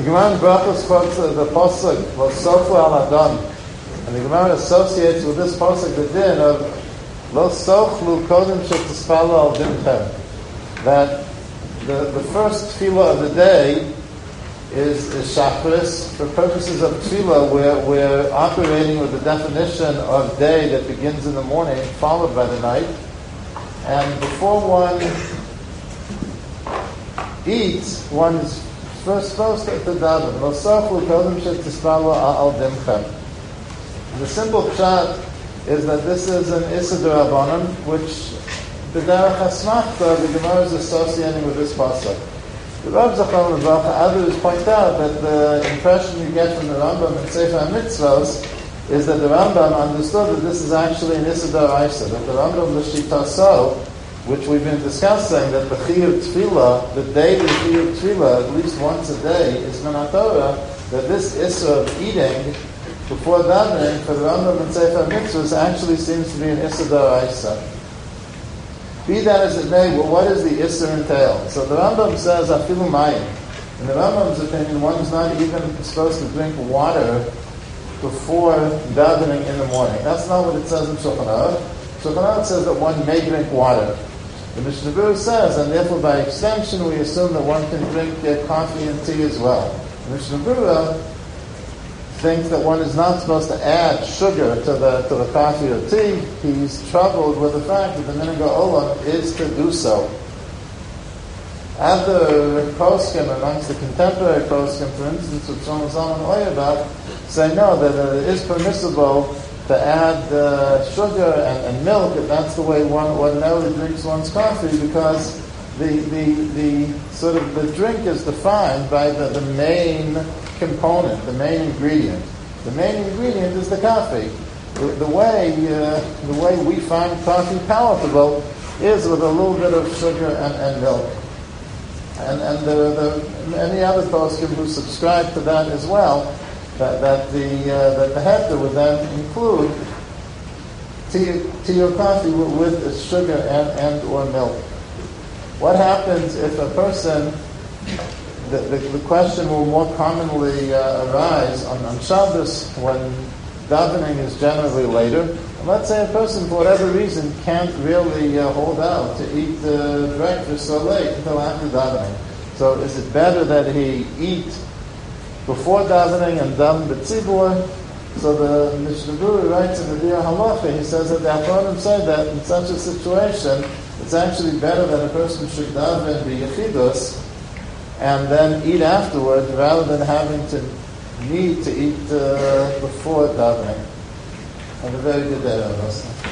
The Gemara Brachos quotes the poskim, Lo Sofu Aladon, and the Gemara associates with this poskim the din of Lo Sofu Kodim Shetzpalu Al Din Chav, that the first tefillah of the day is shakris. For purposes of tefillah, we're operating with the definition of day that begins in the morning, followed by the night. And before one eats, one is first supposed to daven. Lo sofu kodim shetzpalu al din chav. The simple pshat is that this is an isadur aisa, which the derech hasmachta the Gemara is associating with this pasuk. The Rambam Zechron Livracha, others point out that the impression you get from the Rambam in Sefer Mitzvahs is that the Rambam understood that this is actually an issa daraisa, that the Rambam the sheitah so, which we've been discussing, that the chiyut tefila, the daily chiyut tefila, at least once a day, is menatara, that this issa of eating before davening for the Rambam in Sefer Mitzvahs actually seems to be an issa daraisa. Be that as it may, well, what does the Isser entail? So the Rambam says, afilu mayim. In the Rambam's opinion, one's not even supposed to drink water before davening in the morning. That's not what it says in Shulchan Aruch. Shulchan Aruch says that one may drink water. The Mishnah Berurah says, and therefore by extension we assume that one can drink coffee and tea as well. The Mishnah Berurah thinks that one is not supposed to add sugar to the coffee or tea. He's troubled with the fact that the Meninga Olam is to do so. Other poskim, amongst the contemporary poskim, for instance, with Zalman Oyabad, say no, that it is permissible to add sugar and milk, and that's the way one ordinarily drinks one's coffee, because the sort of the drink is defined by the main component, the main ingredient. The main ingredient is the coffee. The way we find coffee palatable is with a little bit of sugar and milk. And any other poskim who subscribe to that as well, that the hefter would then include tea or coffee with sugar and or milk. What happens if a person? The question will more commonly arise on Shabbos when davening is generally later. And let's say a person, for whatever reason, can't really hold out to eat breakfast so late until after davening. So is it better that he eat before davening and daven b'tzibor? So the Mishnah Berurah writes in the Dia Halacha, he says that the Achronim say that in such a situation, it's actually better that a person should daven be yechidus and then eat afterward, rather than having to need to eat before davening. Have a very good day, everyone.